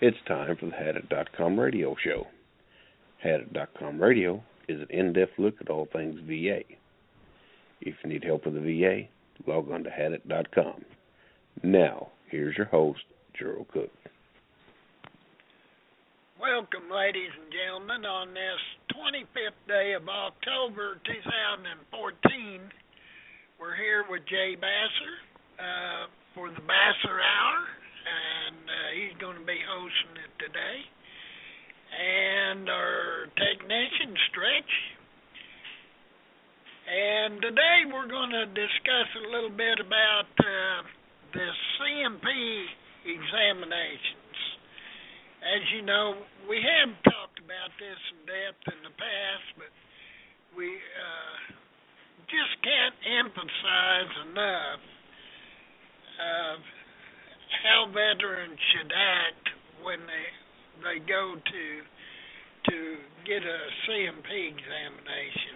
It's time for the Hadit.com radio show. Hadit.com radio is an in-depth look at all things VA. If you need help with the VA, log on to Hadit.com. Now, here's your host, Gerald Cook. Welcome, ladies and gentlemen, on this 25th day of October 2014. We're here with Jay Bassler for the Basser Hour, and he's going to be hosting it today. And our technician, Stretch. And today we're going to discuss a little bit about the C&P examinations. As you know, we have talked about this in depth in the past, but we just can't emphasize enough how veterans should act when they go to get a C&P examination.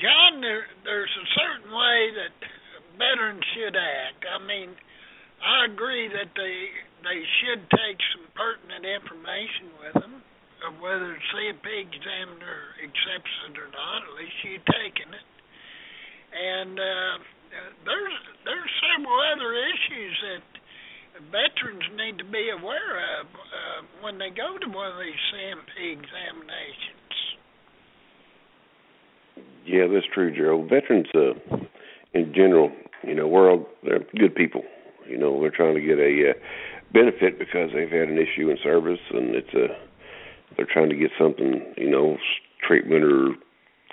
John, there's a certain way that veterans should act. I mean, I agree that they should take some pertinent information with them, of whether the C&P examiner accepts it or not. At least you've taken it. And there's several other issues that veterans need to be aware of when they go to one of these C&P examinations. Yeah, that's true, Gerald. Veterans, in general, they're good people. You know, they're trying to get a benefit because they've had an issue in service, and they're trying to get something, treatment or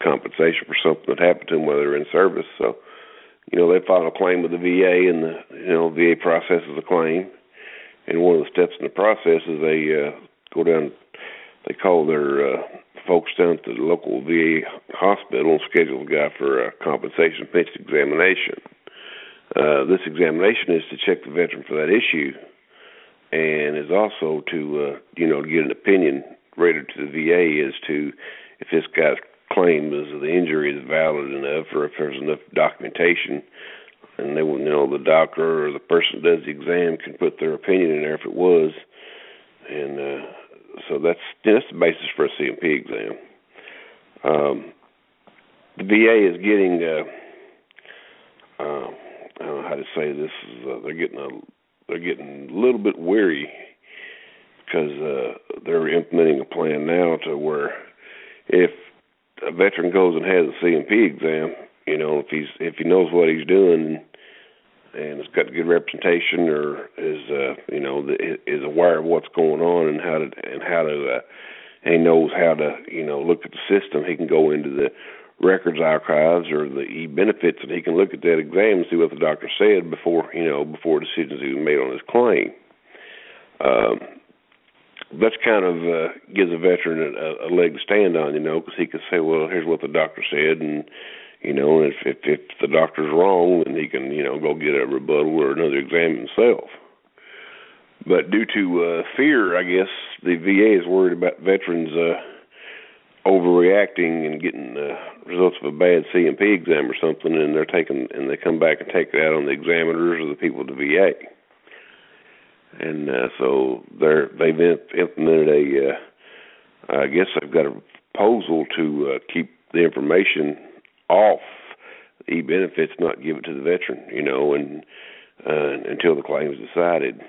compensation for something that happened to them while they're in service. So, they file a claim with the VA, and the VA processes a claim. And one of the steps in the process is they call their folks down to the local VA hospital and schedule a guy for a compensation pension examination. This examination is to check the veteran for that issue, and is also to get an opinion rated to the VA as to if this guy's claim is the injury is valid enough, or if there's enough documentation. And they will the doctor or the person who does the exam can put their opinion in there if it was, and. So that's the basis for a C&P exam. The VA is getting, I don't know how to say this, they're getting a little bit weary because they're implementing a plan now to where if a veteran goes and has a C&P exam, if he knows what he's doing and has got good representation, or is aware of what's going on and he knows how to look at the system. He can go into the records archives or the e-benefits, and he can look at that exam and see what the doctor said before decisions even made on his claim. That's kind of gives a veteran a leg to stand on, because he can say, well, here's what the doctor said, and. If the doctor's wrong, then he can, go get a rebuttal or another exam himself. But due to fear, I guess, the VA is worried about veterans overreacting and getting results of a bad C&P exam or something, and they come back and take it out on the examiners or the people at the VA. And so they've implemented I guess they've got a proposal to keep the information off e-benefits, not give it to the veteran, and until the claim is decided.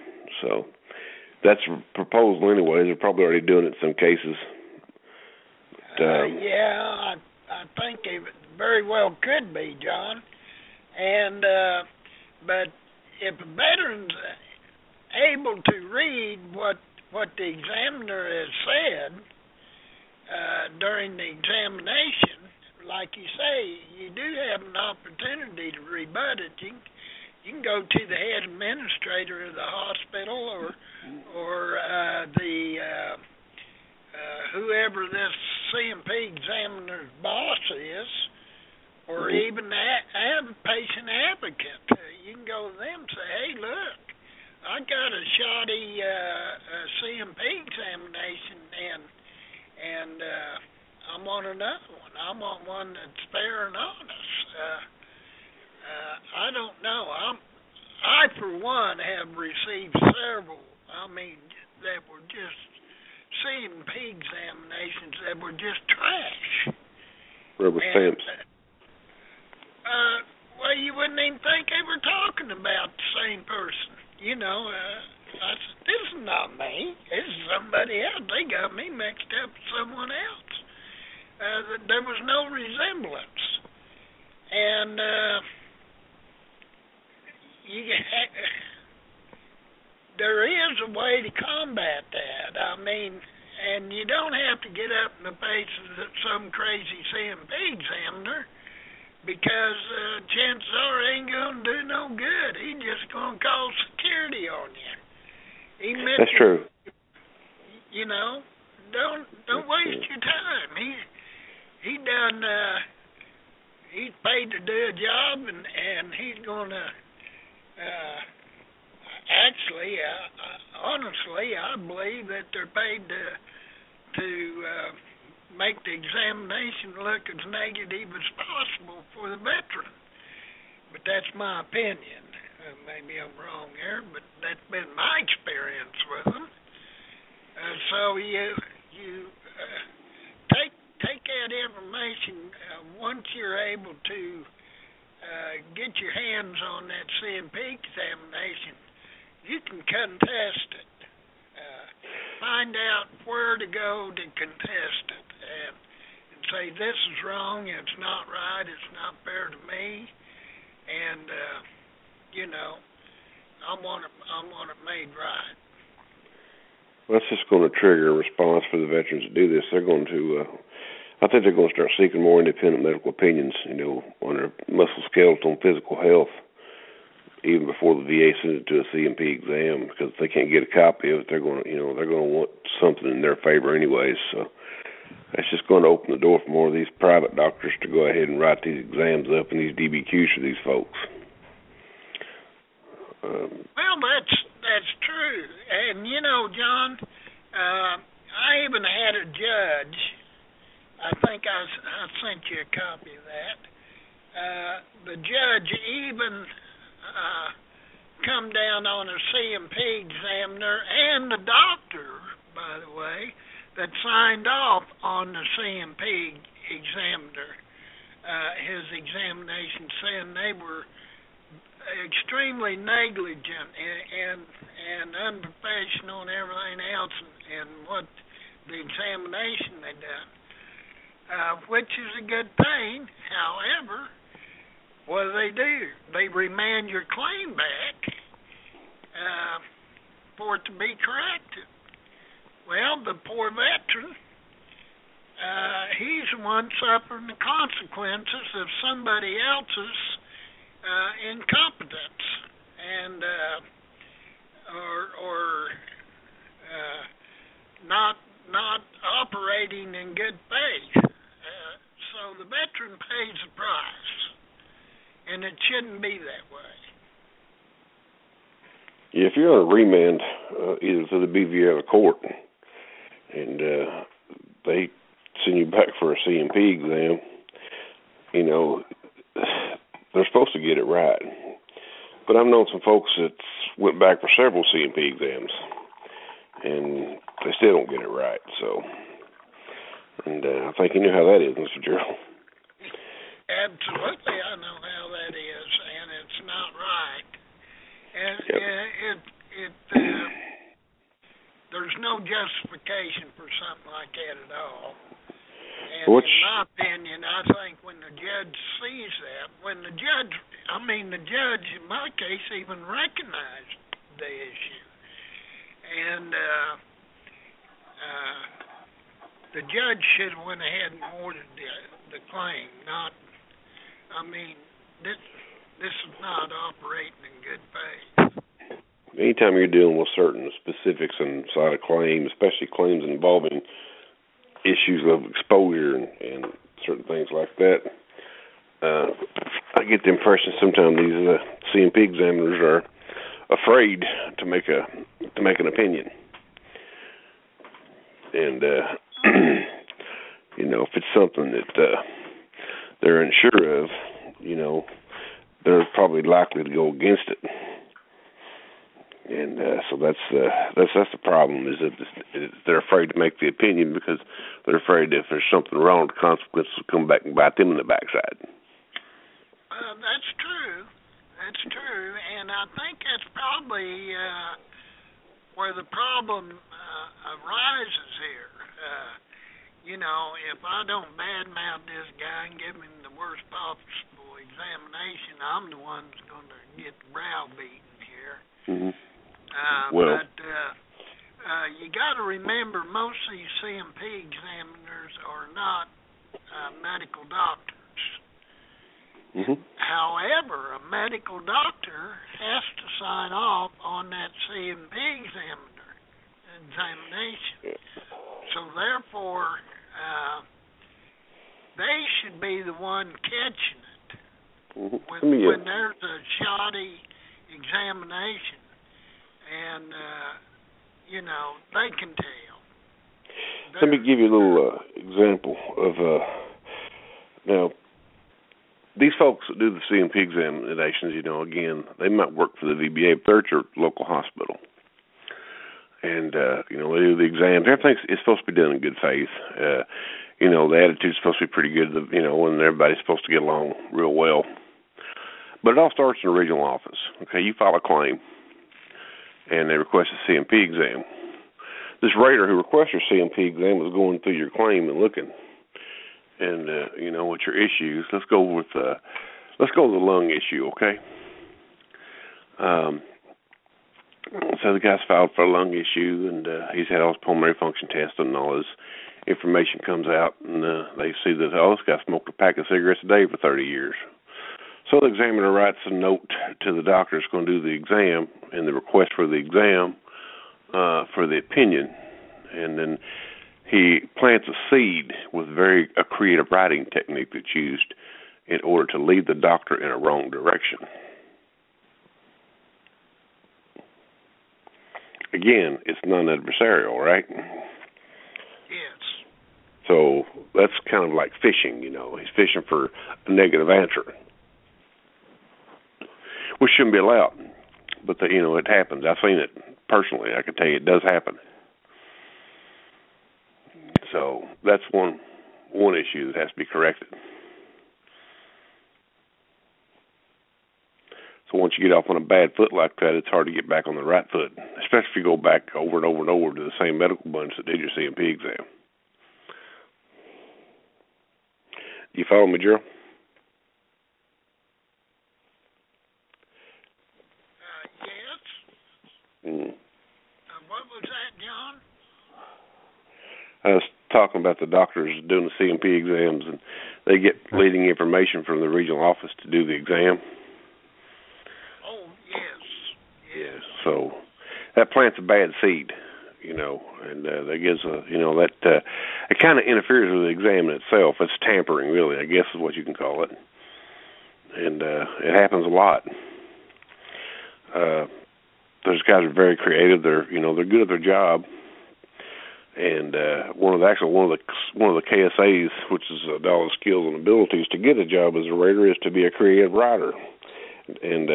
So that's a proposal anyways. They're probably already doing it in some cases. But, I think it very well could be, John. And but if a veteran's able to read what the examiner has said during the examination, like you say, you do have an opportunity to rebut it. You can go to the head administrator of the hospital or whoever this C&P examiner's boss is, or even a patient advocate. You can go to them and say, hey, look, I got a shoddy C&P examination, and I want another one. I want one that's fair and honest. I don't know. I'm, I, for one, have received several, I mean, that were just C&P examinations that were just trash. Rubber stamps. Well, you wouldn't even think they were talking about the same person. You know, I said, this is not me. This is somebody else. They got me mixed up with someone else. There was no resemblance. And, there is a way to combat that. I mean, and you don't have to get up in the face of some crazy C&P examiner because chances are it ain't going to do no good. He's just going to call security on you. That's true. You know, don't waste your time. He done. He's paid to do a job, and he's going to. Actually, honestly, I believe that they're paid to make the examination look as negative as possible for the veteran. But that's my opinion. Maybe I'm wrong here, but that's been my experience with them. So you take that information once you're able to. Get your hands on that C&P examination, you can contest it. Find out where to go to contest it and say, this is wrong, it's not right, it's not fair to me, and, you know, I want it made right. Well, that's just going to trigger a response for the veterans to do this. They're going to... I think they're going to start seeking more independent medical opinions, you know, on their musculoskeletal and physical health, even before the VA sends it to a C&P exam, because if they can't get a copy of it, they're going to want something in their favor anyways. So that's just going to open the door for more of these private doctors to go ahead and write these exams up and these DBQs for these folks. Well, that's true, and you know, John, I even had a judge. I think I sent you a copy of that. The judge even come down on a C&P examiner and the doctor, by the way, that signed off on the C&P examiner, his examination, saying they were extremely negligent and unprofessional and everything else and what the examination they done. Which is a good thing. However, what do? They remand your claim back for it to be corrected. Well, the poor veteran, he's the one suffering the consequences of somebody else's incompetence and or not operating in good faith. So the veteran pays the price, and it shouldn't be that way. Yeah, if you're on a remand, either to the BVA or the court, and they send you back for a C&P exam, you know, they're supposed to get it right. But I've known some folks that went back for several C&P exams, and they still don't get it right, so... And I think you knew how that is, Mr. Gerald. Absolutely, I know how that is, and it's not right. And yep. There's no justification for something like that at all. And in my opinion, I think when the judge sees that, the judge in my case even recognized the issue. And, the judge should have went ahead and ordered the claim. This is not operating in good faith. Anytime you're dealing with certain specifics inside a claim, especially claims involving issues of exposure and certain things like that, I get the impression sometimes these C&P examiners are afraid to make an opinion. And you know, if it's something that they're unsure of, you know, they're probably likely to go against it. And so that's the problem, is that they're afraid to make the opinion because they're afraid that if there's something wrong, the consequences will come back and bite them in the backside. Well, that's true. That's true. And I think that's probably where the problem arises here. You know, if I don't badmouth this guy and give him the worst possible examination, I'm the one that's going to get browbeaten here. Mm-hmm. But you got to remember, most of these C&P examiners are not medical doctors. Mm-hmm. However, a medical doctor has to sign off on that C&P examination. So therefore, they should be the one catching it when there's a shoddy examination. And, you know, they can tell. Let me give you a little example of, now, these folks that do the C&P examinations, you know, again, they might work for the VBA, but they're at your local hospital. And, you know, they do the exams. Everything is supposed to be done in good faith. You know, the attitude's supposed to be pretty good, you know, and everybody's supposed to get along real well. But it all starts in the regional office. Okay, you file a claim, and they request a C&P exam. This rater who requests your C&P exam is going through your claim and looking, and you know what your issues. Let's go with the lung issue, okay? So the guy's filed for a lung issue, and he's had all his pulmonary function tests, and all his information comes out, and they see that this guy smoked a pack of cigarettes a day for 30 years. So the examiner writes a note to the doctor that's going to do the exam and the request for the exam for the opinion. And then he plants a seed with a creative writing technique that's used in order to lead the doctor in a wrong direction. Again, it's non-adversarial, right? Yes. So that's kind of like fishing, you know. He's fishing for a negative answer, which shouldn't be allowed, but you know, it happens. I've seen it personally. I can tell you it does happen. So that's one issue that has to be corrected. So once you get off on a bad foot like that, it's hard to get back on the right foot, especially if you go back over and over and over to the same medical bunch that did your C&P exam. You follow me, Gerald? What was that, John? I was talking about the doctors doing the C&P exams, and they get leading information from the regional office to do the exam. Oh, yes. Yeah, so that plant's a bad seed, you know, and that gives a, you know, that it kind of interferes with the exam in itself. It's tampering, really, I guess is what you can call it. And it happens a lot. Those guys are very creative. They're good at their job. And one of the KSAs, which is a dollar skills and abilities to get a job as a writer, is to be a creative writer. And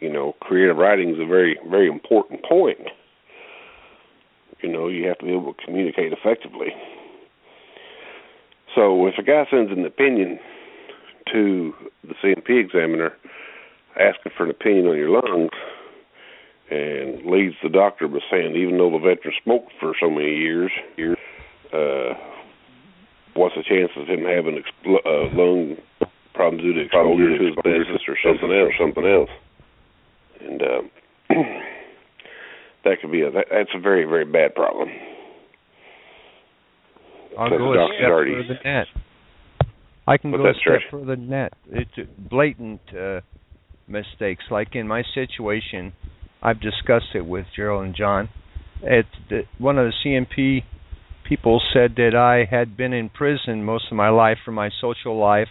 you know, creative writing is a very, very important point. You know, you have to be able to communicate effectively. So if a guy sends an opinion to the C&P examiner asking for an opinion on your lungs, and leads the doctor by saying, even though the veteran smoked for so many years, what's the chance of him having lung problems due to exposure to his ISIS or something else? And that's a very, very bad problem. I can go a step further than that. It's blatant mistakes. Like in my situation, I've discussed it with Gerald and John. One of the C&P people said that I had been in prison most of my life for my social life,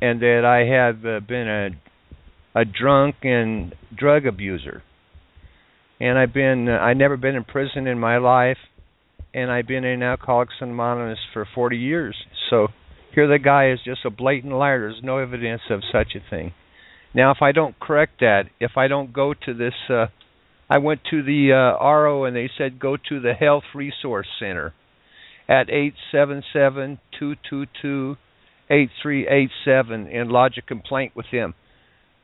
and that I have been a drunk and drug abuser. And I've never been in prison in my life, and I've been in Alcoholics Anonymous for 40 years. So here the guy is just a blatant liar. There's no evidence of such a thing. Now, if I don't correct that, if I don't go to this I went to the RO and they said go to the Health Resource Center at 877-222-8387 and lodge a complaint with them.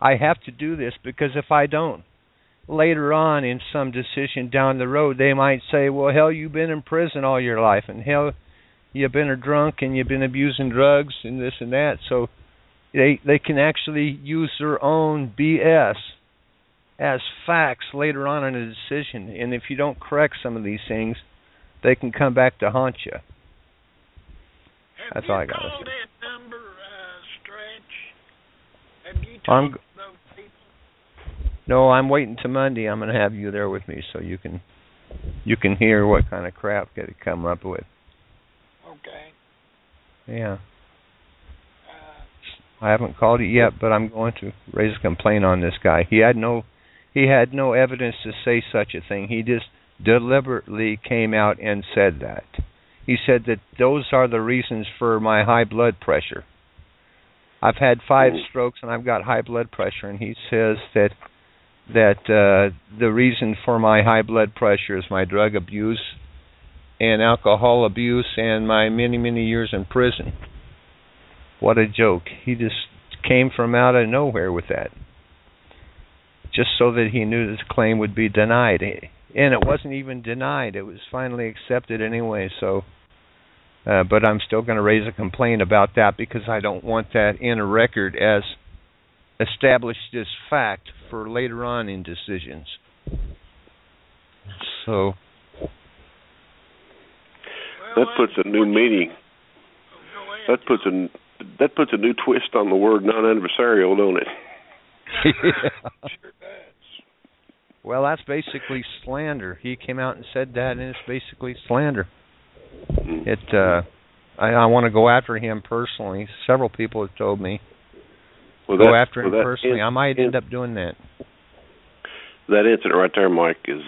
I have to do this because if I don't, later on in some decision down the road, they might say, well, hell, you've been in prison all your life, and hell, you've been a drunk, and you've been abusing drugs, and this and that. So they can actually use their own BS as facts later on in a decision. And if you don't correct some of these things, they can come back to haunt you. That's all I got to say. Have you called that number, Stretch? Have you talked to those people? No, I'm waiting till Monday. I'm going to have you there with me so you can hear what kind of crap they come up with. Okay. Yeah. I haven't called you yet, but I'm going to raise a complaint on this guy. He had no evidence to say such a thing. He just deliberately came out and said that. He said that those are the reasons for my high blood pressure. I've had 5 strokes and I've got high blood pressure, and he says that the reason for my high blood pressure is my drug abuse and alcohol abuse and my many, many years in prison. What a joke. He just came from out of nowhere with that, just so that he knew this claim would be denied. And it wasn't even denied. It was finally accepted anyway. So, but I'm still going to raise a complaint about that because I don't want that in a record as established as fact for later on in decisions. So that puts a new meaning. That puts a new twist on the word non-adversarial, don't it? Yeah. Well, that's basically slander. He came out and said that, and it's basically slander. I want to go after him personally. Several people have told me go after him personally. I might end up doing that. That incident right there, Mike, is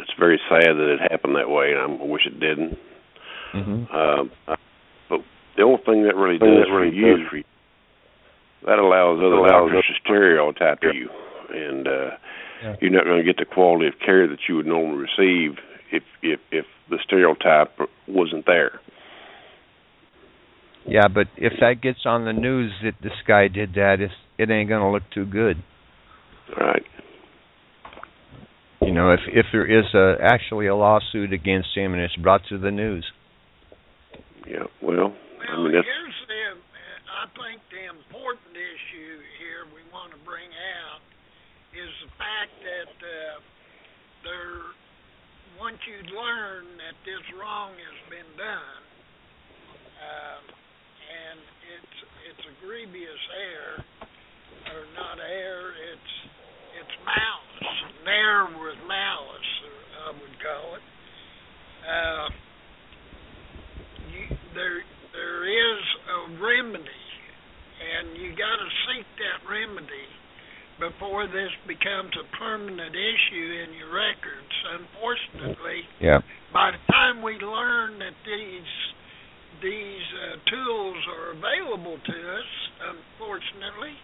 it's very sad that it happened that way, and I wish it didn't. But the only thing that really does for you, that allows other doctors to stereotype you, and you're not going to get the quality of care that you would normally receive if the stereotype wasn't there. Yeah, but if that gets on the news that this guy did that, it ain't going to look too good. Right. You know, if there is actually a lawsuit against him and it's brought to the news. Yeah, well, I mean, here's I think the important issue here we want to bring out is the fact that once you learn that this wrong has been done, and it's a grievous error, or not error, it's malice, an error with malice, I would call it. There is a remedy, and you got to seek that remedy before this becomes a permanent issue in your records. Unfortunately, by the time we learn that these tools are available to us, unfortunately,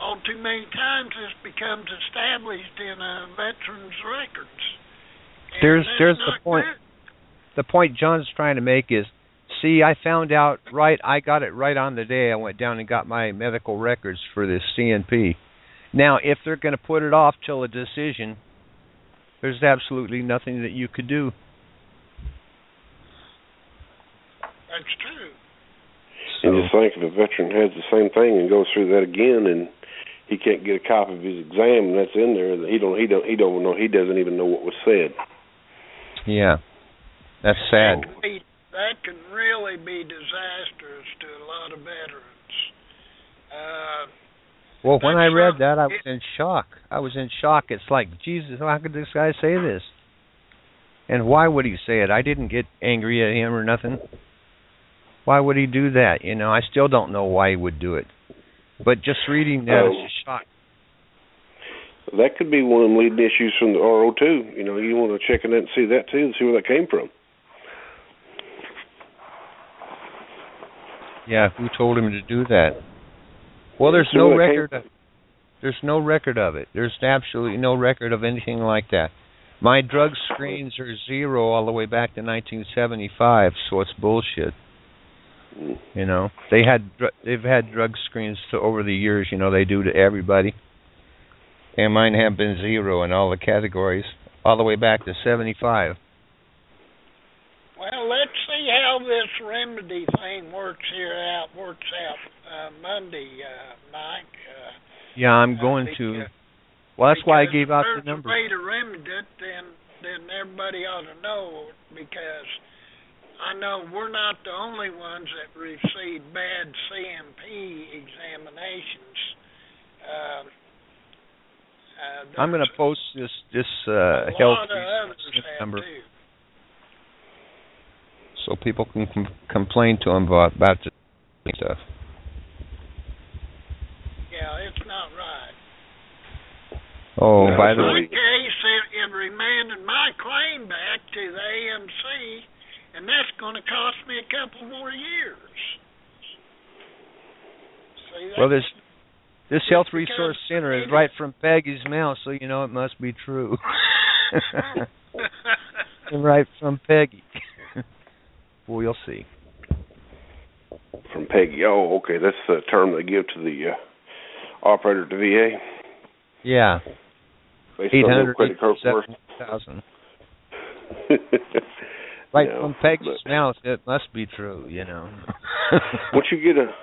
all too many times this becomes established in a veteran's records. And there's the point. The point John's trying to make is, see, I found out right. I got it right on the day I went down and got my medical records for this C&P. Now, if they're going to put it off till a decision, there's absolutely nothing that you could do. That's true. So, and just think if a veteran has the same thing and goes through that again, and he can't get a copy of his exam, and that's in there, that he don't know. He doesn't even know what was said. Yeah, that's sad. That can really be disastrous to a lot of veterans. Well, when I read that, I was in shock. It's like, Jesus, how could this guy say this? And why would he say it? I didn't get angry at him or nothing. Why would he do that? You know, I still don't know why he would do it. But just reading that is a shock. That could be one of the leading issues from the RO, too. You know, you want to check in that and see that, too, and see where that came from. Yeah, who told him to do that? Well, there's no record. There's no record of it. There's absolutely no record of anything like that. My drug screens are zero all the way back to 1975, so it's bullshit. You know, they've had drug screens over the years. You know, they do to everybody. And mine have been zero in all the categories, all the way back to 75. Well, let's see how this remedy thing works out Monday, Mike. Yeah, I'm going to. Well, that's why I gave out the number. If there's a way to remedy it, then everybody ought to know, because I know we're not the only ones that receive bad C&P examinations. I'm going to post this health number too, so people can complain to them about this stuff. Yeah, it's not right. Oh, by the way. In my case, it remanded my claim back to the AMC, and that's going to cost me a couple more years. See, well, this health resource center is right from Peggy's mouth, so you know it must be true. Right from Peggy. We'll see. From Peggy. Oh, okay. That's the term they give to the operator at the VA. Yeah. 800,000. Right from Peggy's mouth, it must be true, you know. Once you get a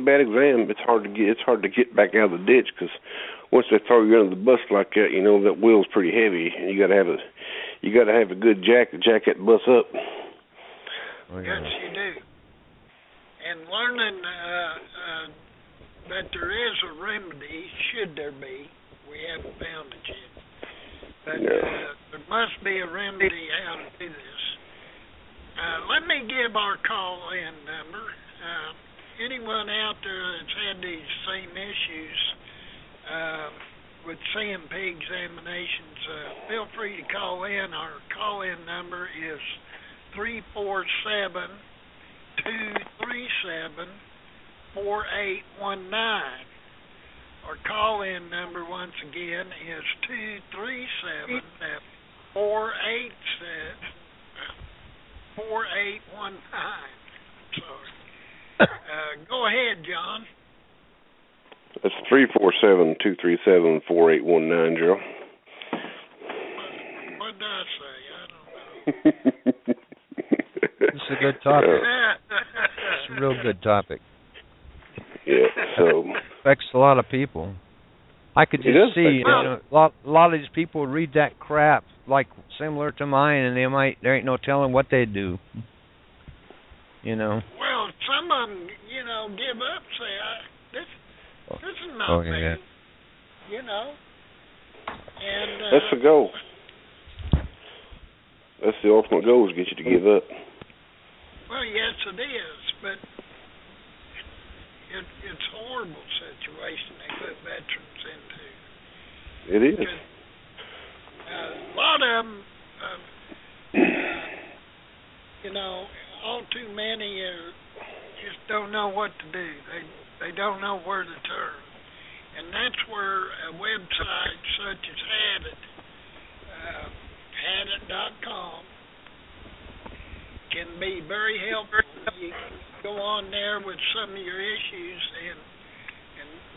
bad exam, it's hard to get back out of the ditch, because once they throw you under the bus like that, you know that wheel's pretty heavy, and you got to have a good jack to jack that bus up. Oh, yeah. Yes, you do. And learning that there is a remedy, should there be? We haven't found it yet. But there must be a remedy how to do this. Let me give our call-in number. Anyone out there that's had these same issues with C&P examinations, feel free to call in. Our call-in number is 347-237-4819. Our call-in number, once again, is 237-4819. Sorry. Go ahead, John. That's 347-237-4819, Gerald. What did I say? I don't know. This is a good topic. It's a real good topic. Yeah, so affects a lot of people. I could just see, you know, a lot of these people read that crap like similar to mine, and there ain't no telling what they do. You know. Well, some of them, you know, give up. Say, this is not me. Yeah. You know. And that's the goal. That's the ultimate goal, is to get you to give up. Well, yes, it is, but it's a horrible situation they put veterans into. It is. Because, a lot of them, you know, all too many just don't know what to do. They don't know where to turn. And that's where a website such as Hadit, Hadit.com, can be very helpful. You go on there with some of your issues, and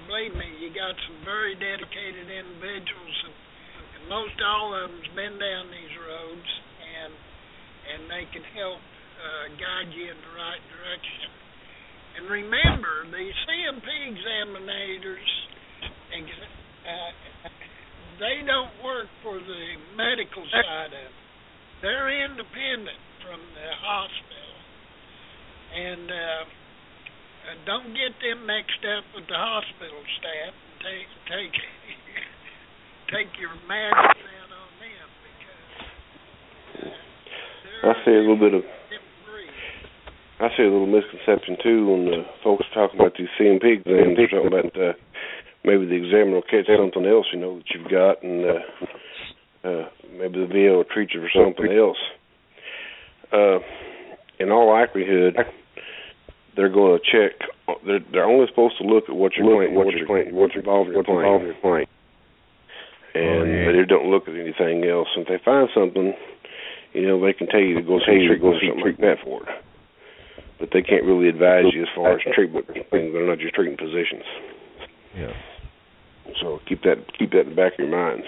believe me, you got some very dedicated individuals, and most all of them's been down these roads, and they can help guide you in the right direction. And remember, the C&P examinators, they don't work for the medical side of it. They're independent from the hospital, and don't get them mixed up with the hospital staff. Take your madness out on them, because I see a little misconception too when the folks talking about these C&P exams. They're talking about maybe the examiner will catch something else, you know, that you've got, and maybe the VA will treat you for something else. In all likelihood, they're going to check They're only supposed to look at what you're claiming, what's involved in your claim. And they don't look at anything else. If they find something, you know, they can tell you to go see treatment or something like that for it. But they can't really advise you as far as treatment. They're not just treating physicians. Yeah. So keep that in the back of your minds.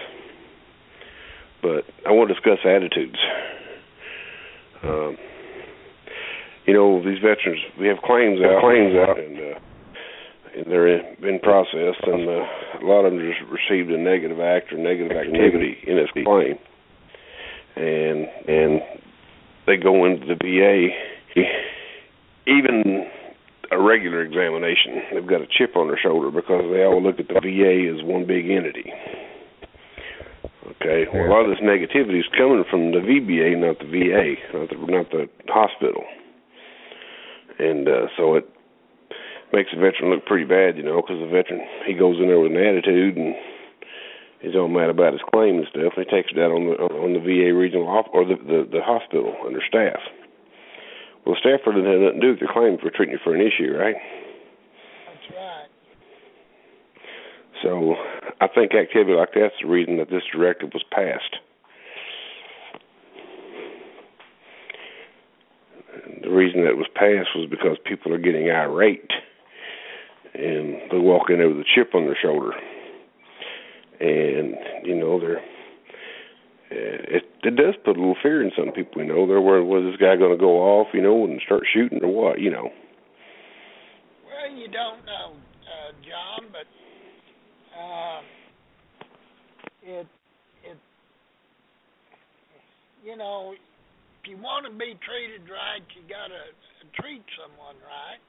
But I want to discuss attitudes. You know, these veterans, we have claims out, and they're in process, and a lot of them just received a negative act or negative activity in this claim, and they go into the VA. Even a regular examination, they've got a chip on their shoulder because they all look at the VA as one big entity. Okay, well, a lot of this negativity is coming from the VBA, not the VA, not the hospital. And so it makes the veteran look pretty bad, you know, because the veteran, he goes in there with an attitude and he's all mad about his claim and stuff. He takes it out on the VA regional or the hospital and their staff. Well, staff really has nothing to do with their claim for treating you for an issue, right? That's right. So I think activity like that's the reason that this directive was passed. The reason that it was passed was because people are getting irate, and they walk in there with a chip on their shoulder, and you know they're. It does put a little fear in some people. You know, they're worried, "Was this guy going to go off? You know, and start shooting or what? You know." Well, you don't know, John, but you know. If you want to be treated right, you got to treat someone right.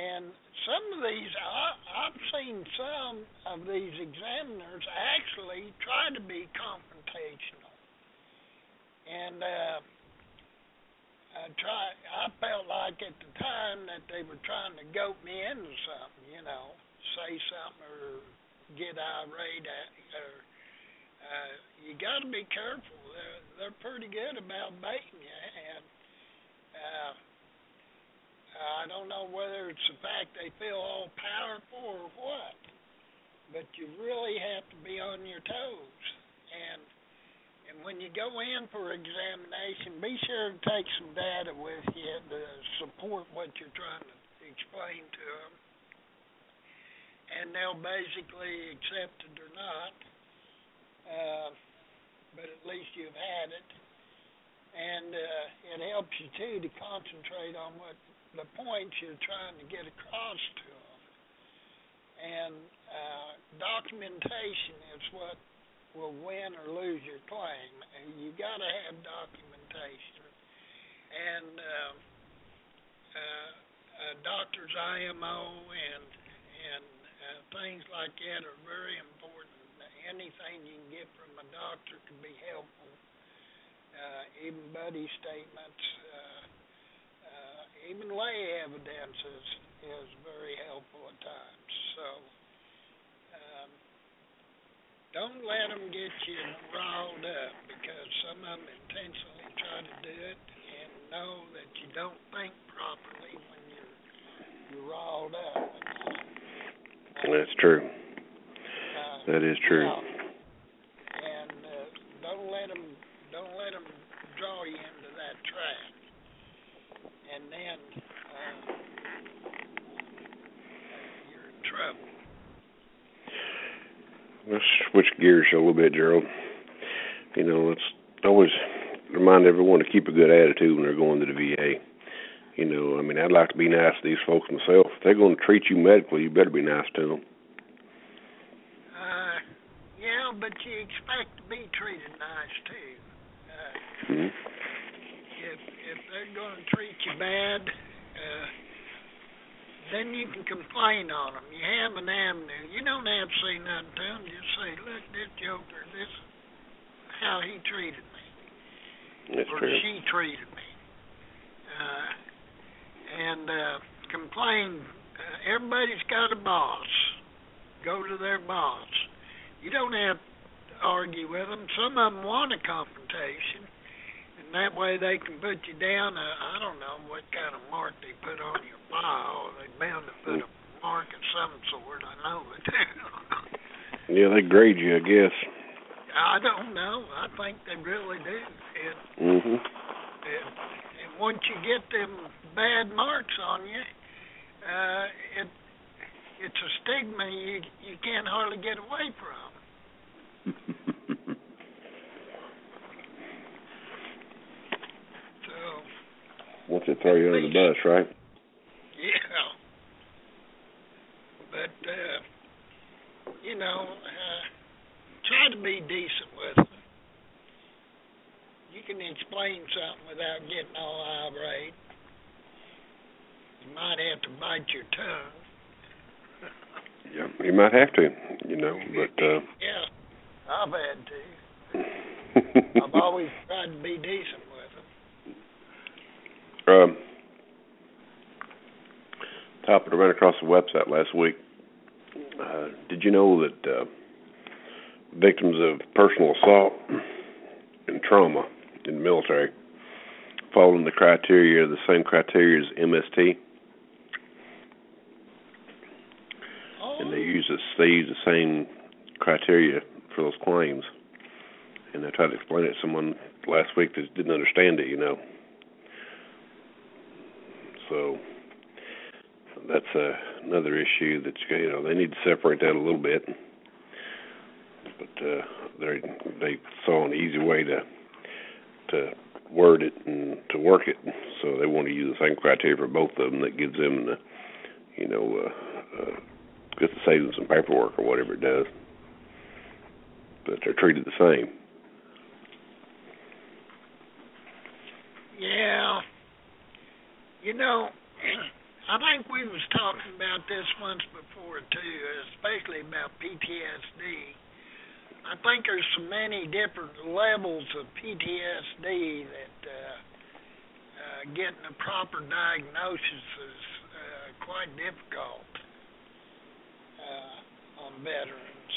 And some of these, I've seen some of these examiners actually try to be confrontational. And I felt like at the time that they were trying to goat me into something, you know, say something or get irate at me. You got to be careful. They're pretty good about baiting you, and I don't know whether it's the fact they feel all powerful or what, but you really have to be on your toes. And when you go in for examination, be sure to take some data with you to support what you're trying to explain to them, and they'll basically accept it or not. But at least you've had it, and it helps you too to concentrate on what the points you're trying to get across to them. And documentation is what will win or lose your claim. You got to have documentation, and a doctor's IMO and things like that are very important. Anything you can get from a doctor can be helpful. Even buddy statements, even lay evidence is very helpful at times. So don't let them get you riled up, because some of them intentionally try to do it and know that you don't think properly when you're riled up. That's true. That is true. Yeah. And don't let them draw you into that trap. And then you're in trouble. Let's switch gears a little bit, Gerald. You know, let's always remind everyone to keep a good attitude when they're going to the VA. You know, I mean, I'd like to be nice to these folks myself. If they're going to treat you medically, you better be nice to them. But you expect to be treated nice, too. If they're going to treat you bad, then you can complain on them. You have an avenue. You don't have to say nothing to them. Just say, "Look, this joker, this is how he treated me." That's or true. She treated me. And complain. Everybody's got a boss. Go to their boss. You don't have to argue with them. Some of them want a confrontation, and that way they can put you down. I don't know what kind of mark they put on your file. They're bound to put a mark of some sort. I know it. Yeah, they grade you, I guess. I don't know. I think they really do. And once you get them bad marks on you, it's a stigma you can't hardly get away from. Once they throw you under the bus, right? Yeah. But, try to be decent with them. You can explain something without getting all irate. You might have to bite your tongue. Yeah, you might have to, but... yeah, I've had to. I've always tried to be decent with them. Topic I ran across the website last week. Did you know that victims of personal assault and trauma in the military fall in the same criteria as MST? Oh. And they use the same criteria for those claims. And I tried to explain it to someone last week that didn't understand it, So that's another issue that, they need to separate that a little bit. But they saw an easy way to word it and to work it. So they want to use the same criteria for both of them that gives them, just to save them some paperwork or whatever it does. But they're treated the same. Yeah. I think we was talking about this once before, too, especially about PTSD. I think there's so many different levels of PTSD that getting a proper diagnosis is quite difficult on veterans.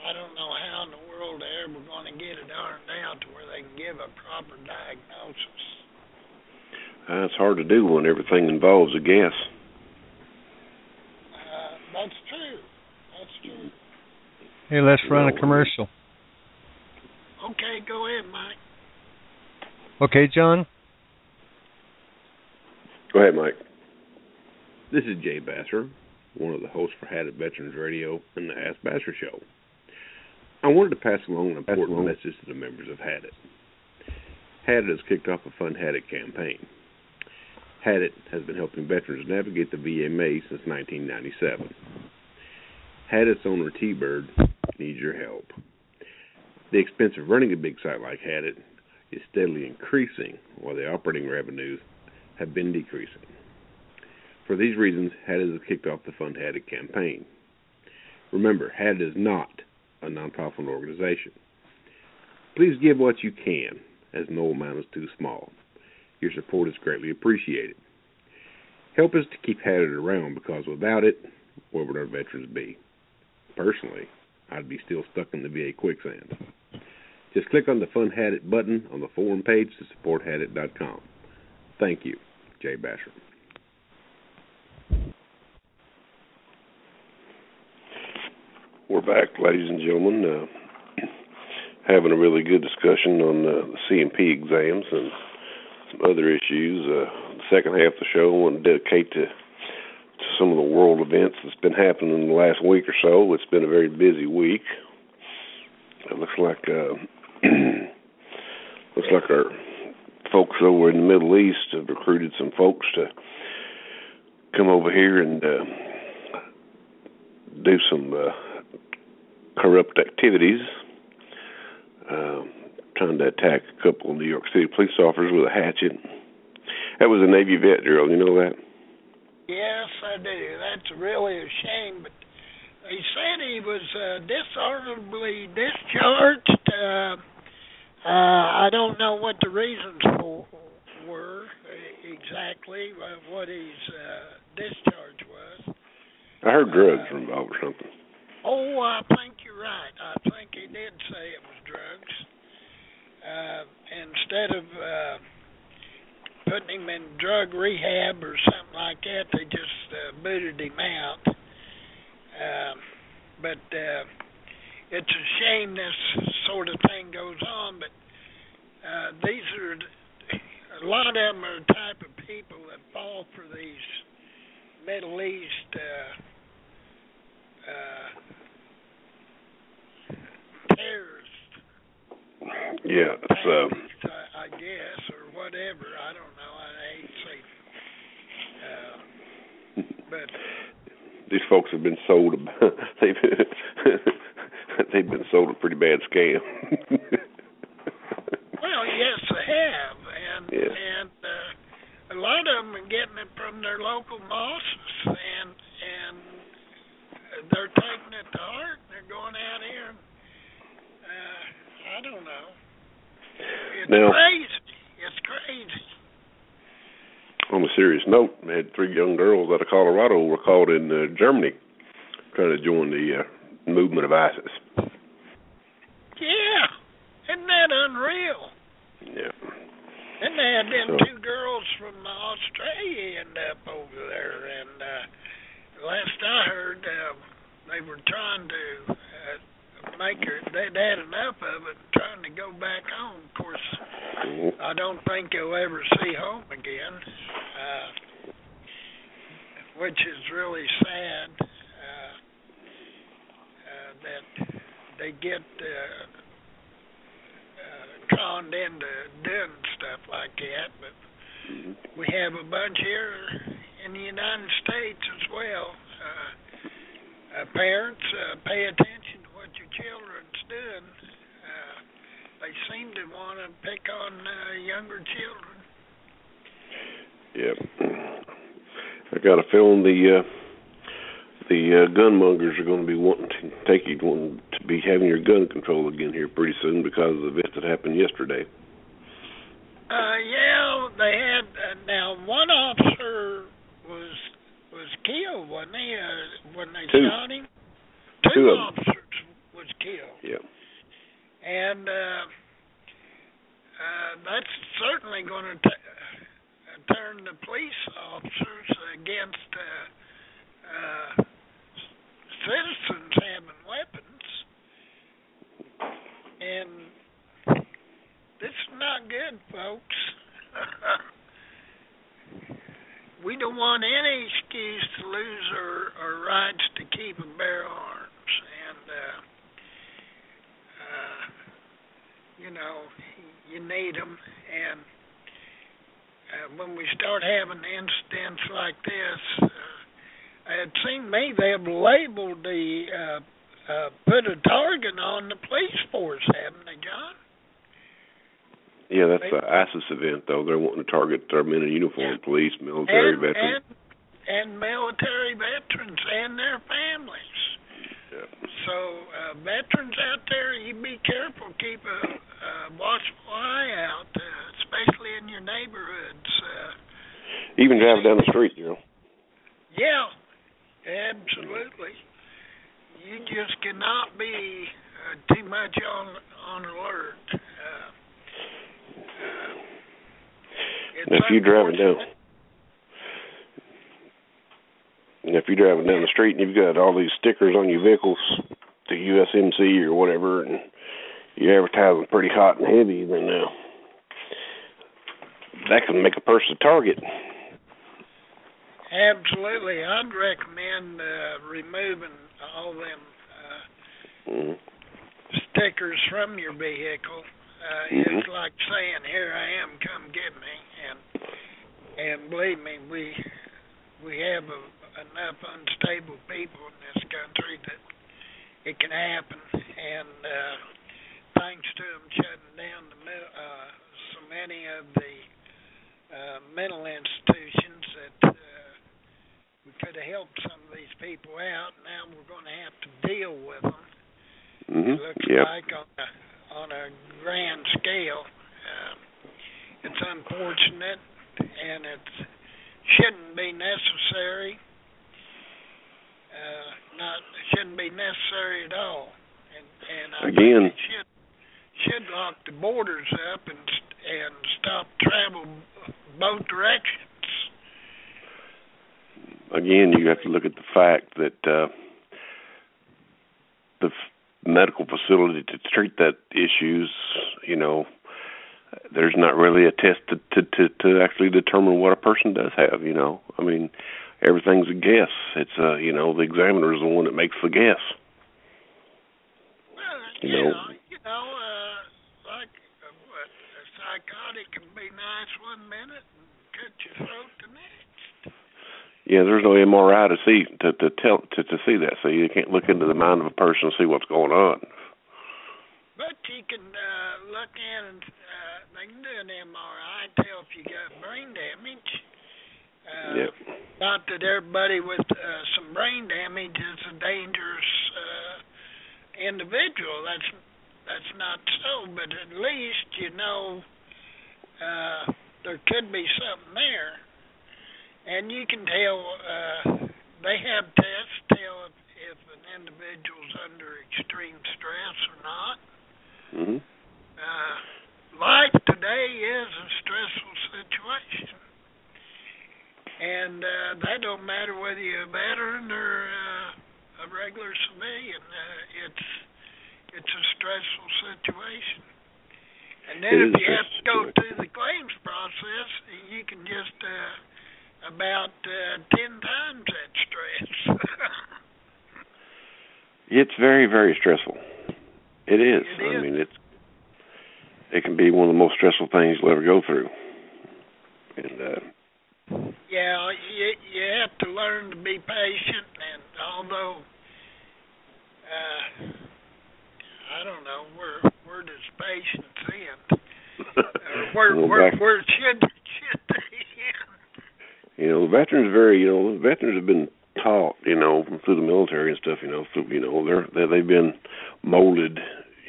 I don't know how in the world they're ever going to get it ironed out to where they can give a proper diagnosis. It's hard to do when everything involves a guess. That's true. Hey, let's run a commercial. Okay, go ahead, Mike. Okay, John? Go ahead, Mike. This is Jay Bassler, one of the hosts for Hadit Veterans Radio and the Ask Basser Show. I wanted to pass along an important message to the members of Hadit. Hadit has kicked off a Fund Hadit campaign. Hadit has been helping veterans navigate the VMA since 1997. Hadit's owner, T-Bird, needs your help. The expense of running a big site like Hadit is steadily increasing, while the operating revenues have been decreasing. For these reasons, Hadit has kicked off the Fund Hadit campaign. Remember, Hadit is not a nonprofit organization. Please give what you can, as no amount is too small. Your support is greatly appreciated. Help us to keep Hadit around, because without it, where would our veterans be? Personally, I'd be still stuck in the VA quicksand. Just click on the Fund Hadit button on the forum page to support Hadit.com. Thank you. Jay Bassler. We're back, ladies and gentlemen, having a really good discussion on the C&P exams and some other issues. The second half of the show, I want to dedicate to some of the world events that's been happening in the last week or so. It's been a very busy week. It looks like our folks over in the Middle East have recruited some folks to come over here and do some corrupt activities, trying to attack a couple of New York City police officers with a hatchet. That was a Navy vet, Gerald. You know that? Yes, I do. That's really a shame. But they said he was dishonorably discharged. I don't know what the reasons were exactly, what his discharge was. I heard drugs involved or something. Oh, I think you're right. I think he did say it was drugs. Instead of putting him in drug rehab or something like that, they just booted him out. But it's a shame this sort of thing goes on, but these are, a lot of them are the type of people that fall for these Middle East terrorists. Yeah, terrorists, I guess, or whatever. I don't know. I hate to say but these folks have been sold. They've been sold a pretty bad scam. Well, yes, they have, and a lot of them are getting it from their local mosques, and they're taking it to heart. They're going out here. And, I don't know. It's crazy. It's crazy. On a serious note, I had 3 young girls out of Colorado were caught in Germany trying to join the movement of ISIS. Yeah. Isn't that unreal? Yeah. And they had them 2 girls from Australia end up over there. And last I heard, they were trying to make her, they'd had enough of it, trying to go back home. Of course, I don't think you'll ever see home again, which is really sad that they get conned into doing stuff like that. But we have a bunch here in the United States as well. Parents, pay attention to what your children's doing. They seem to want to pick on younger children. Yep. I got a feeling the gunmongers are going to be wanting to take you to be having your gun control again here pretty soon because of the event that happened yesterday. Yeah, they had. Now one officer was killed, wasn't he? When they shot him, two officers was killed. Yeah. And that's certainly going to turn the police officers against citizens having weapons. And this is not good, folks. We don't want any excuse to lose our rights to keep and bear arms. And you know, you need them, and when we start having incidents like this, it seems to me they've labeled the, put a target on the police force, haven't they, John? Yeah, that's an ISIS event, though. They're wanting to target their men in uniform, police, military veterans. And military veterans and their families. So, veterans out there, you be careful. Keep a watchful eye out, especially in your neighborhoods. Even driving down the street, you know. Yeah, absolutely. You just cannot be too much on alert. If you're driving down the street and you've got all these stickers on your vehicles, the USMC or whatever, and you're advertising pretty hot and heavy, then that can make a person a target. Absolutely. I'd recommend removing all them stickers from your vehicle. It's like saying, "Here I am, come get me." And believe me, we have enough unstable people in this country that it can happen, and thanks to them shutting down so many of the mental institutions that we could have helped some of these people out. Now we're going to have to deal with them. It looks like on a grand scale. It's unfortunate, and it's shouldn't be necessary. Shouldn't be necessary at all. And again, should lock the borders up and stop travel both directions. Again, you have to look at the fact that the medical facility to treat that issues, you know, there's not really a test to actually determine what a person does have, you know. I mean, everything's a guess. It's, you know, the examiner is the one that makes the guess. Well, like a psychotic can be nice one minute and cut your throat the next. Yeah, there's no MRI to see to see that. So you can't look into the mind of a person and see what's going on. But you can look in and they can do an MRI, tell if you got brain damage. Yep. Not that everybody with some brain damage is a dangerous individual. That's not so, but at least you know there could be something there. And you can tell, they have tests, tell if an individual's under extreme stress or not. Mm-hmm. Life today is a stressful situation, and that don't matter whether you're a veteran or a regular civilian. It's a stressful situation, and then if you have to go through the claims process, you can just about 10 times that stress. It's very, very stressful. It is. I mean, it can be one of the most stressful things you'll ever go through. And yeah, you have to learn to be patient. And although I don't know where does patience end, or where should they end? You know, the veterans veterans have been taught, you know, through the military and stuff, you know, they've been molded,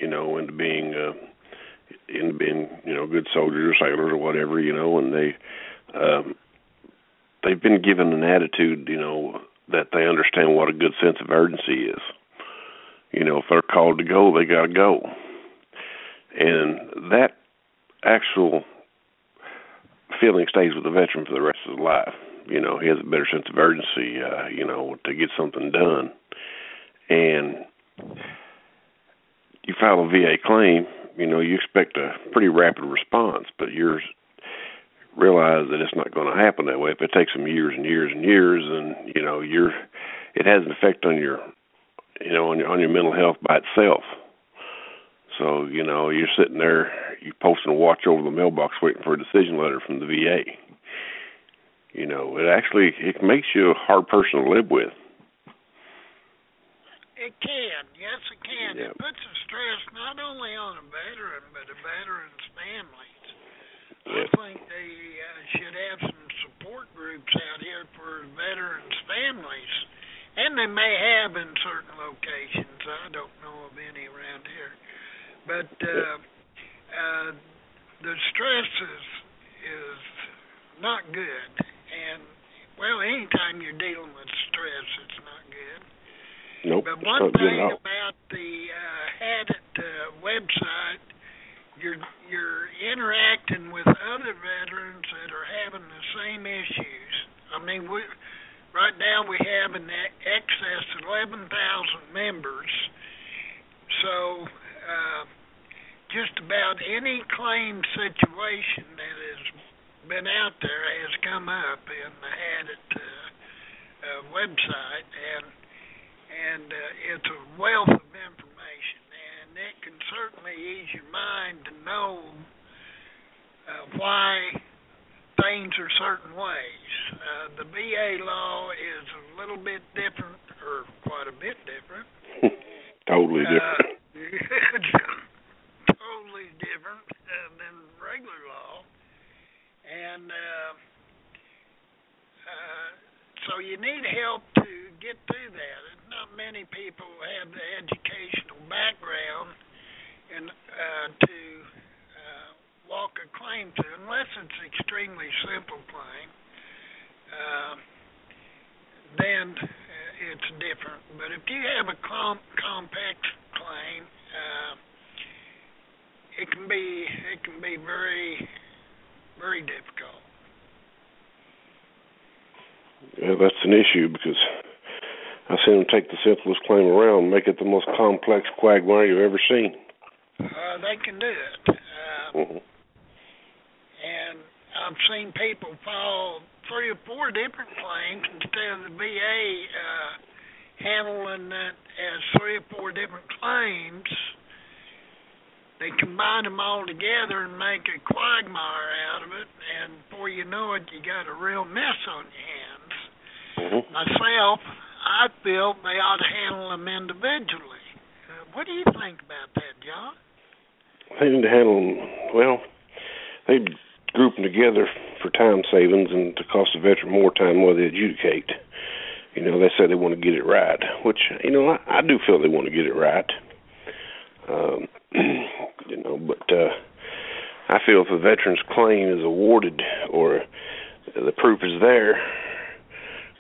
you know, into being, you know, good soldiers or sailors or whatever, you know, and they've been given an attitude, you know, that they understand what a good sense of urgency is. You know, if they're called to go, they got to go. And that actual feeling stays with the veteran for the rest of his life. You know, he has a better sense of urgency, you know, to get something done. And you file a VA claim, you know, you expect a pretty rapid response, but you realize that it's not going to happen that way. If it takes them years and years and years, and, you know, it has an effect on your, you know, on your mental health by itself. So, you know, you're sitting there, you're posting a watch over the mailbox waiting for a decision letter from the VA. You know, it makes you a hard person to live with. It can. Yes, it can. Yep. It puts a stress not only on a veteran, but a veteran's families. Yep. I think they should have some support groups out here for veterans' families. And they may have in certain locations. I don't know of any around here. But the stress is not good. And, well, anytime you're dealing with stress, it's not good. Nope, but one thing about the Hadit website, you're interacting with other veterans that are having the same issues. I mean, right now we have in excess of 11,000 members. So just about any claim situation that has been out there has come up in the Hadit website, and it's a wealth of information, and it can certainly ease your mind to know why things are certain ways. The VA law is a little bit different, or quite a bit different. Totally different. Totally different than regular law. And so you need help to get through that. Not many people have the educational background to walk a claim to, unless it's an extremely simple claim. Then it's different. But if you have a complex claim, that's an issue, because I seen them take the simplest claim around and make it the most complex quagmire you've ever seen. They can do it. And I've seen people file 3 or 4 different claims instead of the VA handling that as 3 or 4 different claims. They combine them all together and make a quagmire out of it, and before you know it, you got a real mess on your hands. Myself, I feel they ought to handle them individually. What do you think about that, John? They need to handle them, well, they group them together for time savings and to cost the veteran more time while they adjudicate. You know, they say they want to get it right, which, you know, I do feel they want to get it right. You know, but I feel if a veteran's claim is awarded or the proof is there,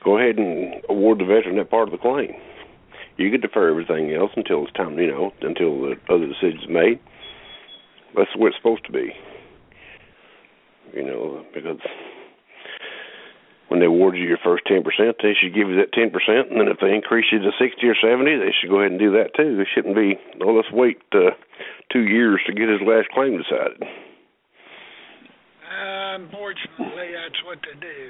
go ahead and award the veteran that part of the claim. You could defer everything else until it's time, you know, until the other decision's made. That's the way it's supposed to be. You know, because when they award you your first 10%, they should give you that 10%, and then if they increase you to 60 or 70, they should go ahead and do that too. It shouldn't be, oh, let's wait 2 years to get his last claim decided. Unfortunately, that's what they do.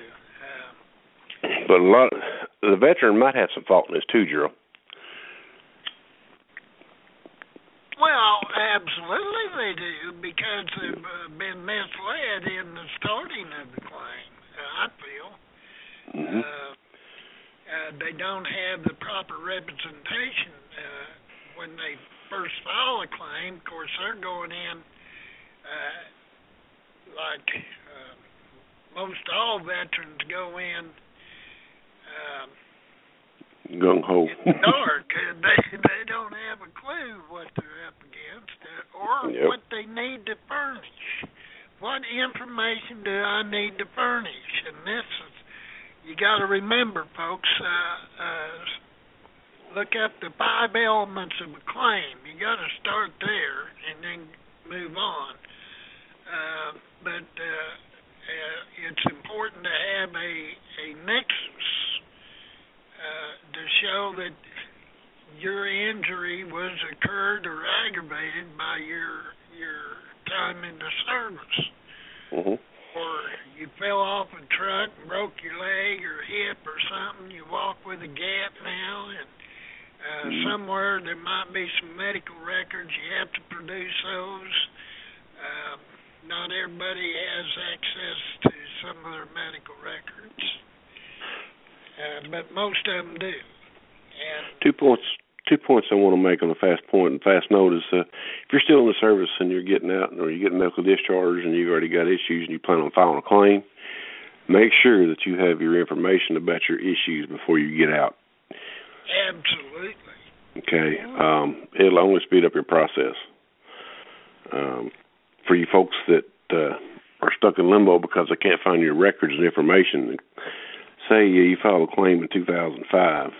But a lot, the veteran might have some fault in this too, Gerald. Well, absolutely they do, because they've been misled in the starting of the claim, I feel. They don't have the proper representation when they first file a claim. Of course, they're going in like most all veterans go in gung-ho. In the dark. They don't have a clue what they're up against or what they need to furnish. What information do I need to furnish? And this is, you got to remember, folks, look up the 5 elements of a claim. You got to start there and then move on. It's important to have a nexus to show that your injury was occurred or aggravated by your time in the service, or you fell off a truck and broke your leg or hip or something. You walk with a gap now, and somewhere there might be some medical records. You have to produce those. Not everybody has access to some of their medical records, but most of them do. And Two points I want to make on the fast point and fast note is if you're still in the service and you're getting out or you're getting medical discharge and you've already got issues and you plan on filing a claim, make sure that you have your information about your issues before you get out. Absolutely. Okay. It'll only speed up your process. For you folks that are stuck in limbo because they can't find your records and information, say you filed a claim in 2005,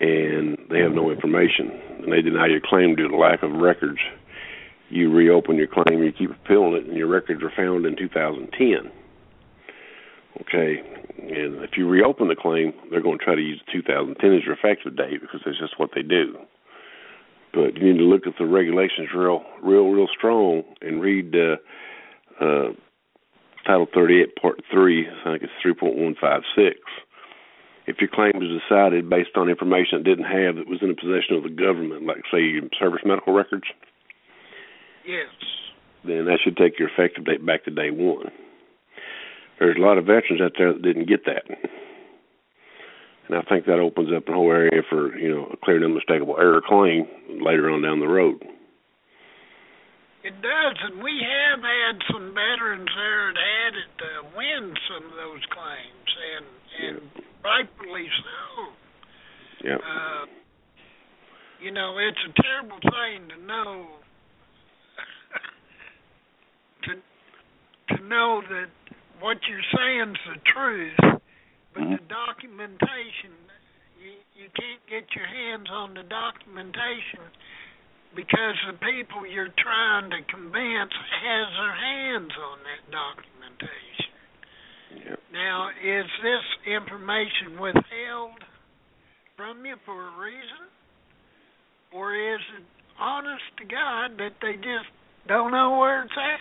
and they have no information, and they deny your claim due to lack of records. You reopen your claim, you keep appealing it, and your records are found in 2010. Okay, and if you reopen the claim, they're going to try to use 2010 as your effective date because that's just what they do. But you need to look at the regulations real strong and read Title 38, Part 3, I think it's 3.156. If your claim was decided based on information it didn't have that was in the possession of the government, like, say, your service medical records, yes, then that should take your effective date back to day one. There's a lot of veterans out there that didn't get that. And I think that opens up a whole area for, you know, a clear and unmistakable error claim later on down the road. It does, and we have had some veterans there that had it to win some of those claims, and rightfully so. Yeah. You know, it's a terrible thing to know to know that what you're saying's the truth, but the documentation you can't get your hands on the documentation because the people you're trying to convince has their hands on that documentation. Yep. Now, is this information withheld from you for a reason? Or is it honest to God that they just don't know where it's at?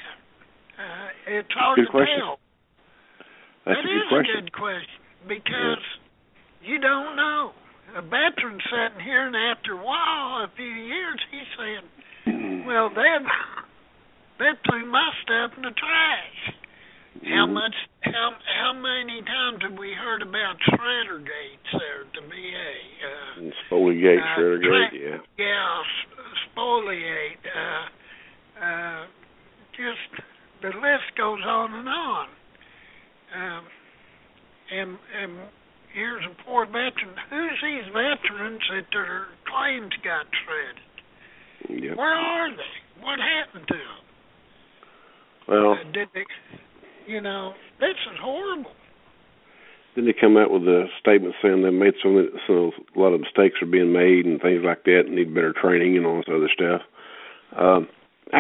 It's hard to tell. That's a good question. That is a good question, because you don't know. A veteran sitting here, and after a while, a few years, he's saying, well, they threw my stuff in the trash. How many times have we heard about shredder gates there at the VA? Spoliate, shredder gate, yeah. Yeah, spoliate. Just the list goes on and on. And here's a poor veteran. Who's these veterans that their claims got shredded? Yep. Where are they? What happened to them? Well, did they... You know, this is horrible. Then they come out with a statement saying they made a lot of mistakes are being made and things like that, and need better training and all this other stuff. I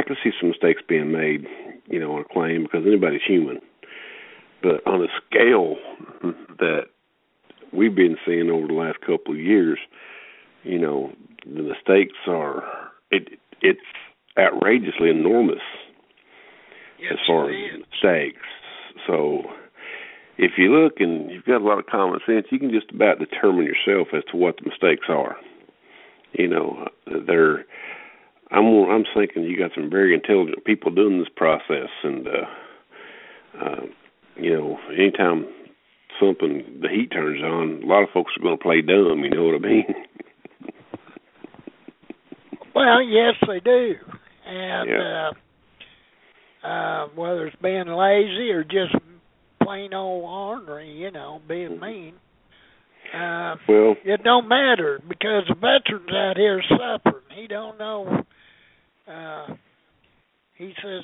can see some mistakes being made, you know, on a claim because anybody's human. But on a scale that we've been seeing over the last couple of years, you know, the mistakes are it's outrageously enormous. Yes, as far as mistakes. So if you look and you've got a lot of common sense, you can just about determine yourself as to what the mistakes are. You know, I'm thinking you got some very intelligent people doing this process, and you know, anytime the heat turns on, a lot of folks are going to play dumb. You know what I mean? Well, yes, they do, and. Yeah. Whether it's being lazy or just plain old ornery, you know, being mean. Well, it don't matter because the veteran's out here suffering. He don't know. He says,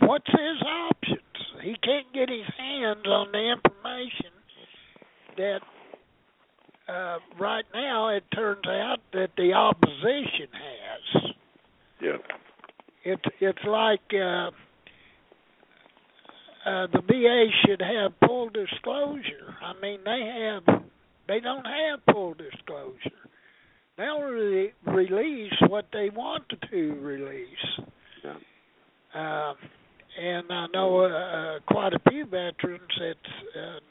what's his options? He can't get his hands on the information that right now it turns out that the opposition has. Yeah. It's like the VA should have full disclosure. I mean, they don't have full disclosure. They'll release what they want to release. Yeah. And I know quite a few veterans that's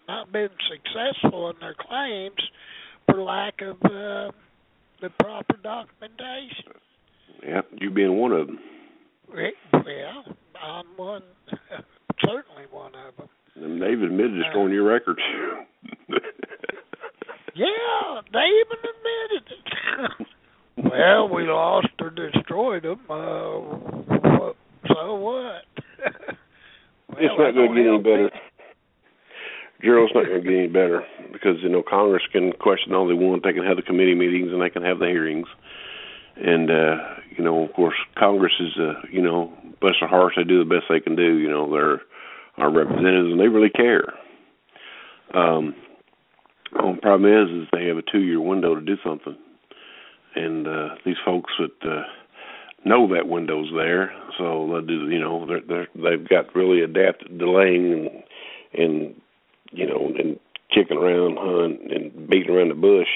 not been successful in their claims for lack of the proper documentation. Yeah, you being one of them. Well, I'm certainly one of them. And they've admitted it's on your records. Yeah, they even admitted it. Well, we lost or destroyed them. So what? Well, it's not going to get any better. Gerald's not going to get any better because, you know, Congress can question all they want. They can have the committee meetings and they can have the hearings. And, you know, of course, Congress is, you know, bless their hearts, they do the best they can do. You know, they're our representatives, and they really care. The only problem is they have a 2-year window to do something. And these folks that know that window's there, so, they'll do, you know, they've got really adapted delaying and you know, and kicking around and beating around the bush.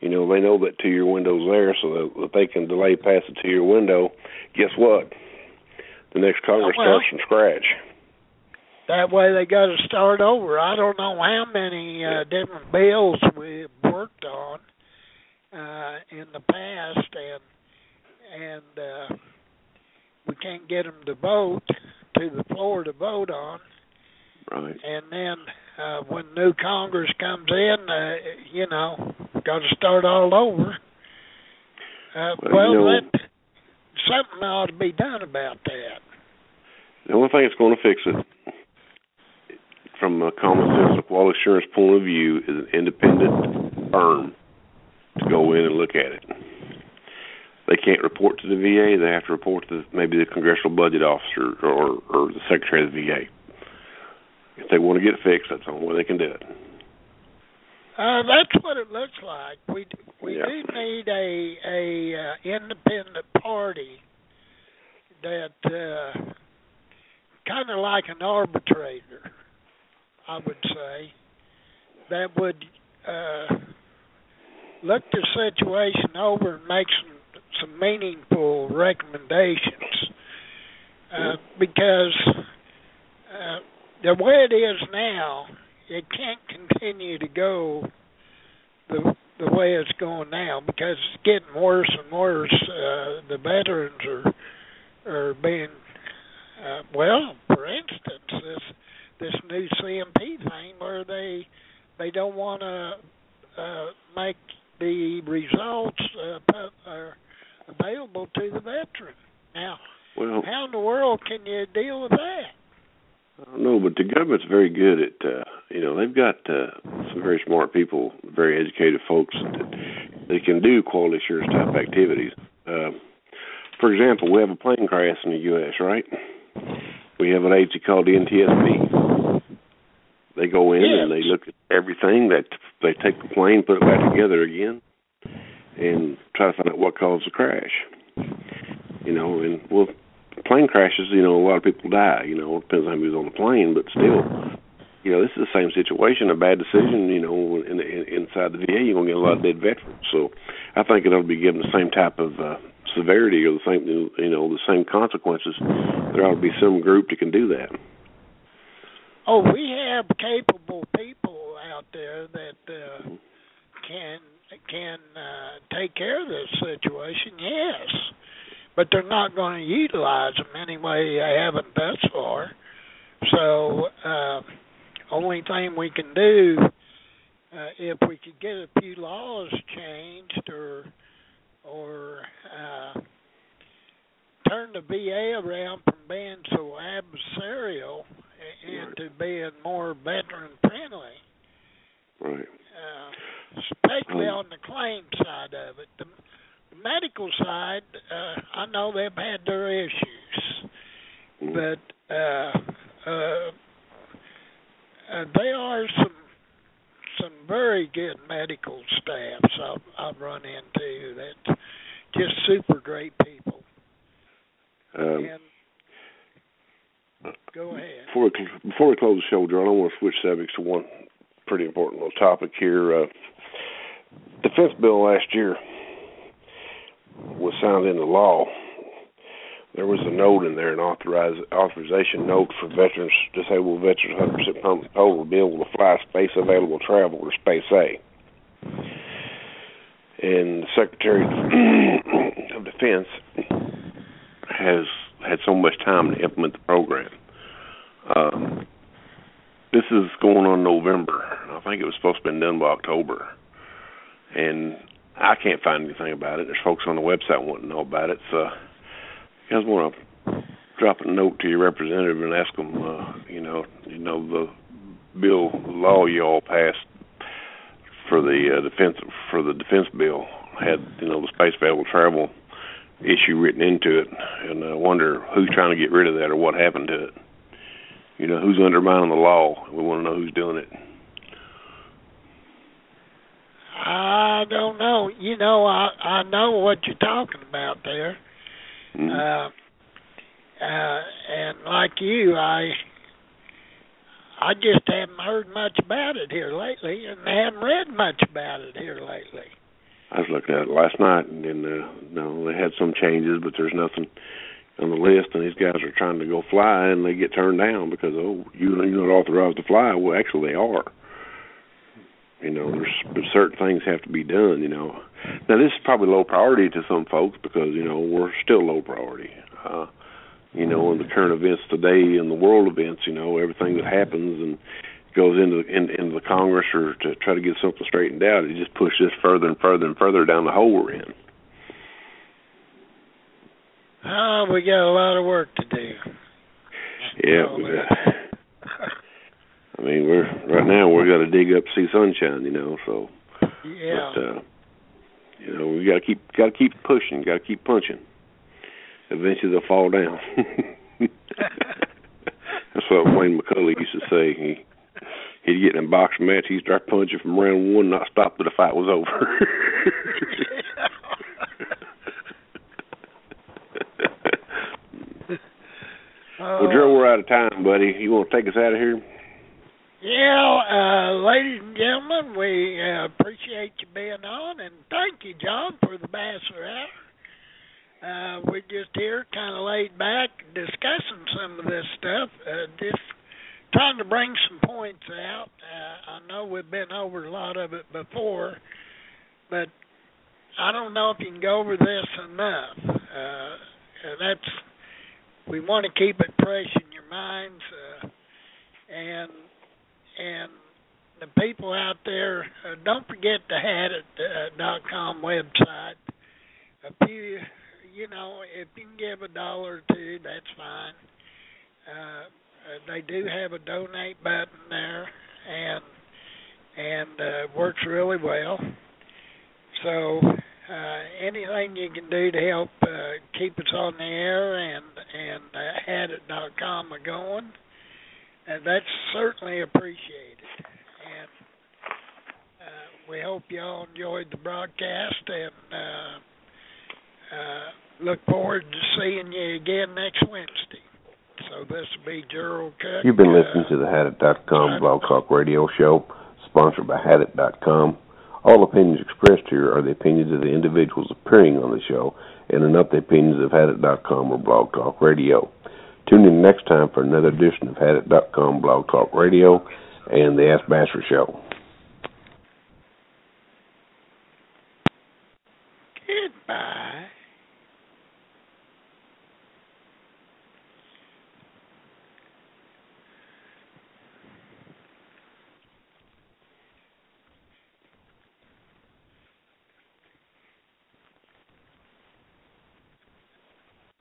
You know, they know that 2-year window's there, so that if they can delay past the 2-year window, guess what? The next Congress starts from scratch. That way they got to start over. I don't know how many different bills we've worked on in the past, and we can't get them to vote, to the floor to vote on. Right. And then when new Congress comes in, you know, got to start all over. Well, you know, something ought to be done about that. The only thing that's going to fix it, from a common sense, a quality assurance point of view, is an independent firm to go in and look at it. They can't report to the VA. They have to report to maybe the Congressional Budget Officer or the Secretary of the VA. If they want to get it fixed, that's the only way they can do it. That's what it looks like. We do need a independent party that kind of like an arbitrator. I would say, that would look the situation over and make some meaningful recommendations. Because the way it is now, it can't continue to go the way it's going now, because it's getting worse and worse. The veterans are being, well, for instance, this new C&P thing where they don't want to make the results available to the veteran. Now, well, how in the world can you deal with that? I don't know, but the government's very good at, they've got some very smart people, very educated folks that they can do quality assurance type activities. For example, we have a plane crash in the U.S., right? We have an agency called the NTSB. They go in and they look at everything. They take the plane, put it back together again, and try to find out what caused the crash. And well, plane crashes, a lot of people die, it depends on who's on the plane, but still, this is the same situation, a bad decision, inside the VA, you're going to get a lot of dead veterans. So I think it'll be given the same type of severity or the same, the same consequences. There ought to be some group that can do that. Oh, we have capable people out there that can take care of this situation, yes. But they're not going to utilize them anyway. They haven't thus far. So only thing we can do, if we could get a few laws changed or turn the VA around from being so adversarial into being more veteran-friendly. Right. Especially on the claim side of it. The medical side, I know they've had their issues, but there are some very good medical staffs I've run into that just super great people. Go ahead. Before we close the show, Gerald, I want to switch subjects to one pretty important little topic here. Defense bill last year was signed into law. There was a note in there, an authorization note for veterans, disabled veterans, 100% permanent total, to be able to fly space available travel, or Space A. And the Secretary of Defense has had so much time to implement the program. This is going on November. I think it was supposed to be done by October. And I can't find anything about it. There's folks on the website wanting to know about it. So, you guys want to drop a note to your representative and ask them, the bill, the law you all passed for the defense bill had, the space available travel issue written into it, and I wonder who's trying to get rid of that or what happened to it. Who's undermining the law? We want to know who's doing it. I don't know. I know what you're talking about there. And like you, I just haven't heard much about it here lately, and I haven't read much about it here lately. I was looking at it last night, and then, they had some changes, but there's nothing on the list, and these guys are trying to go fly, and they get turned down because, you're not authorized to fly. Well, actually, they are. There's certain things have to be done, Now, this is probably low priority to some folks because, we're still low priority. In the current events today and the world events, everything that happens and goes into the Congress or to try to get something straightened out, it just pushes this further and further and further down the hole we're in. Oh, we got a lot of work to do. Yeah, we got... I mean, right now we're got to dig up to see sunshine, So, yeah. But, we got to keep pushing, got to keep punching. Eventually, they'll fall down. That's what Wayne McCullough used to say. He'd get in a boxing match, he'd start punching from round one, not stop till the fight was over. Well, Gerald, we're out of time, buddy. You want to take us out of here? Ladies and gentlemen, we appreciate you being on, and thank you, John, for the Basser Hour. We're just here kind of laid back discussing some of this stuff, just trying to bring some points out. I know we've been over a lot of it before, but I don't know if you can go over this enough. We want to keep it fresh in your minds, and the people out there, don't forget the Hadit.com website. A few, if you can give $1 or $2, that's fine. They do have a donate button there, and works really well. So anything you can do to help keep us on the air and Hadit.com going, and that's certainly appreciated. And we hope you all enjoyed the broadcast, and look forward to seeing you again next Wednesday. So this will be Gerald Cook. You've been listening to the Hadit.com Blog Talk Radio Show, sponsored by Hadit.com. All opinions expressed here are the opinions of the individuals appearing on the show and are not the opinions of Hadit.com or Blog Talk Radio. Tune in next time for another edition of Hadit.com, Blog Talk Radio, and the Ask Basser Show.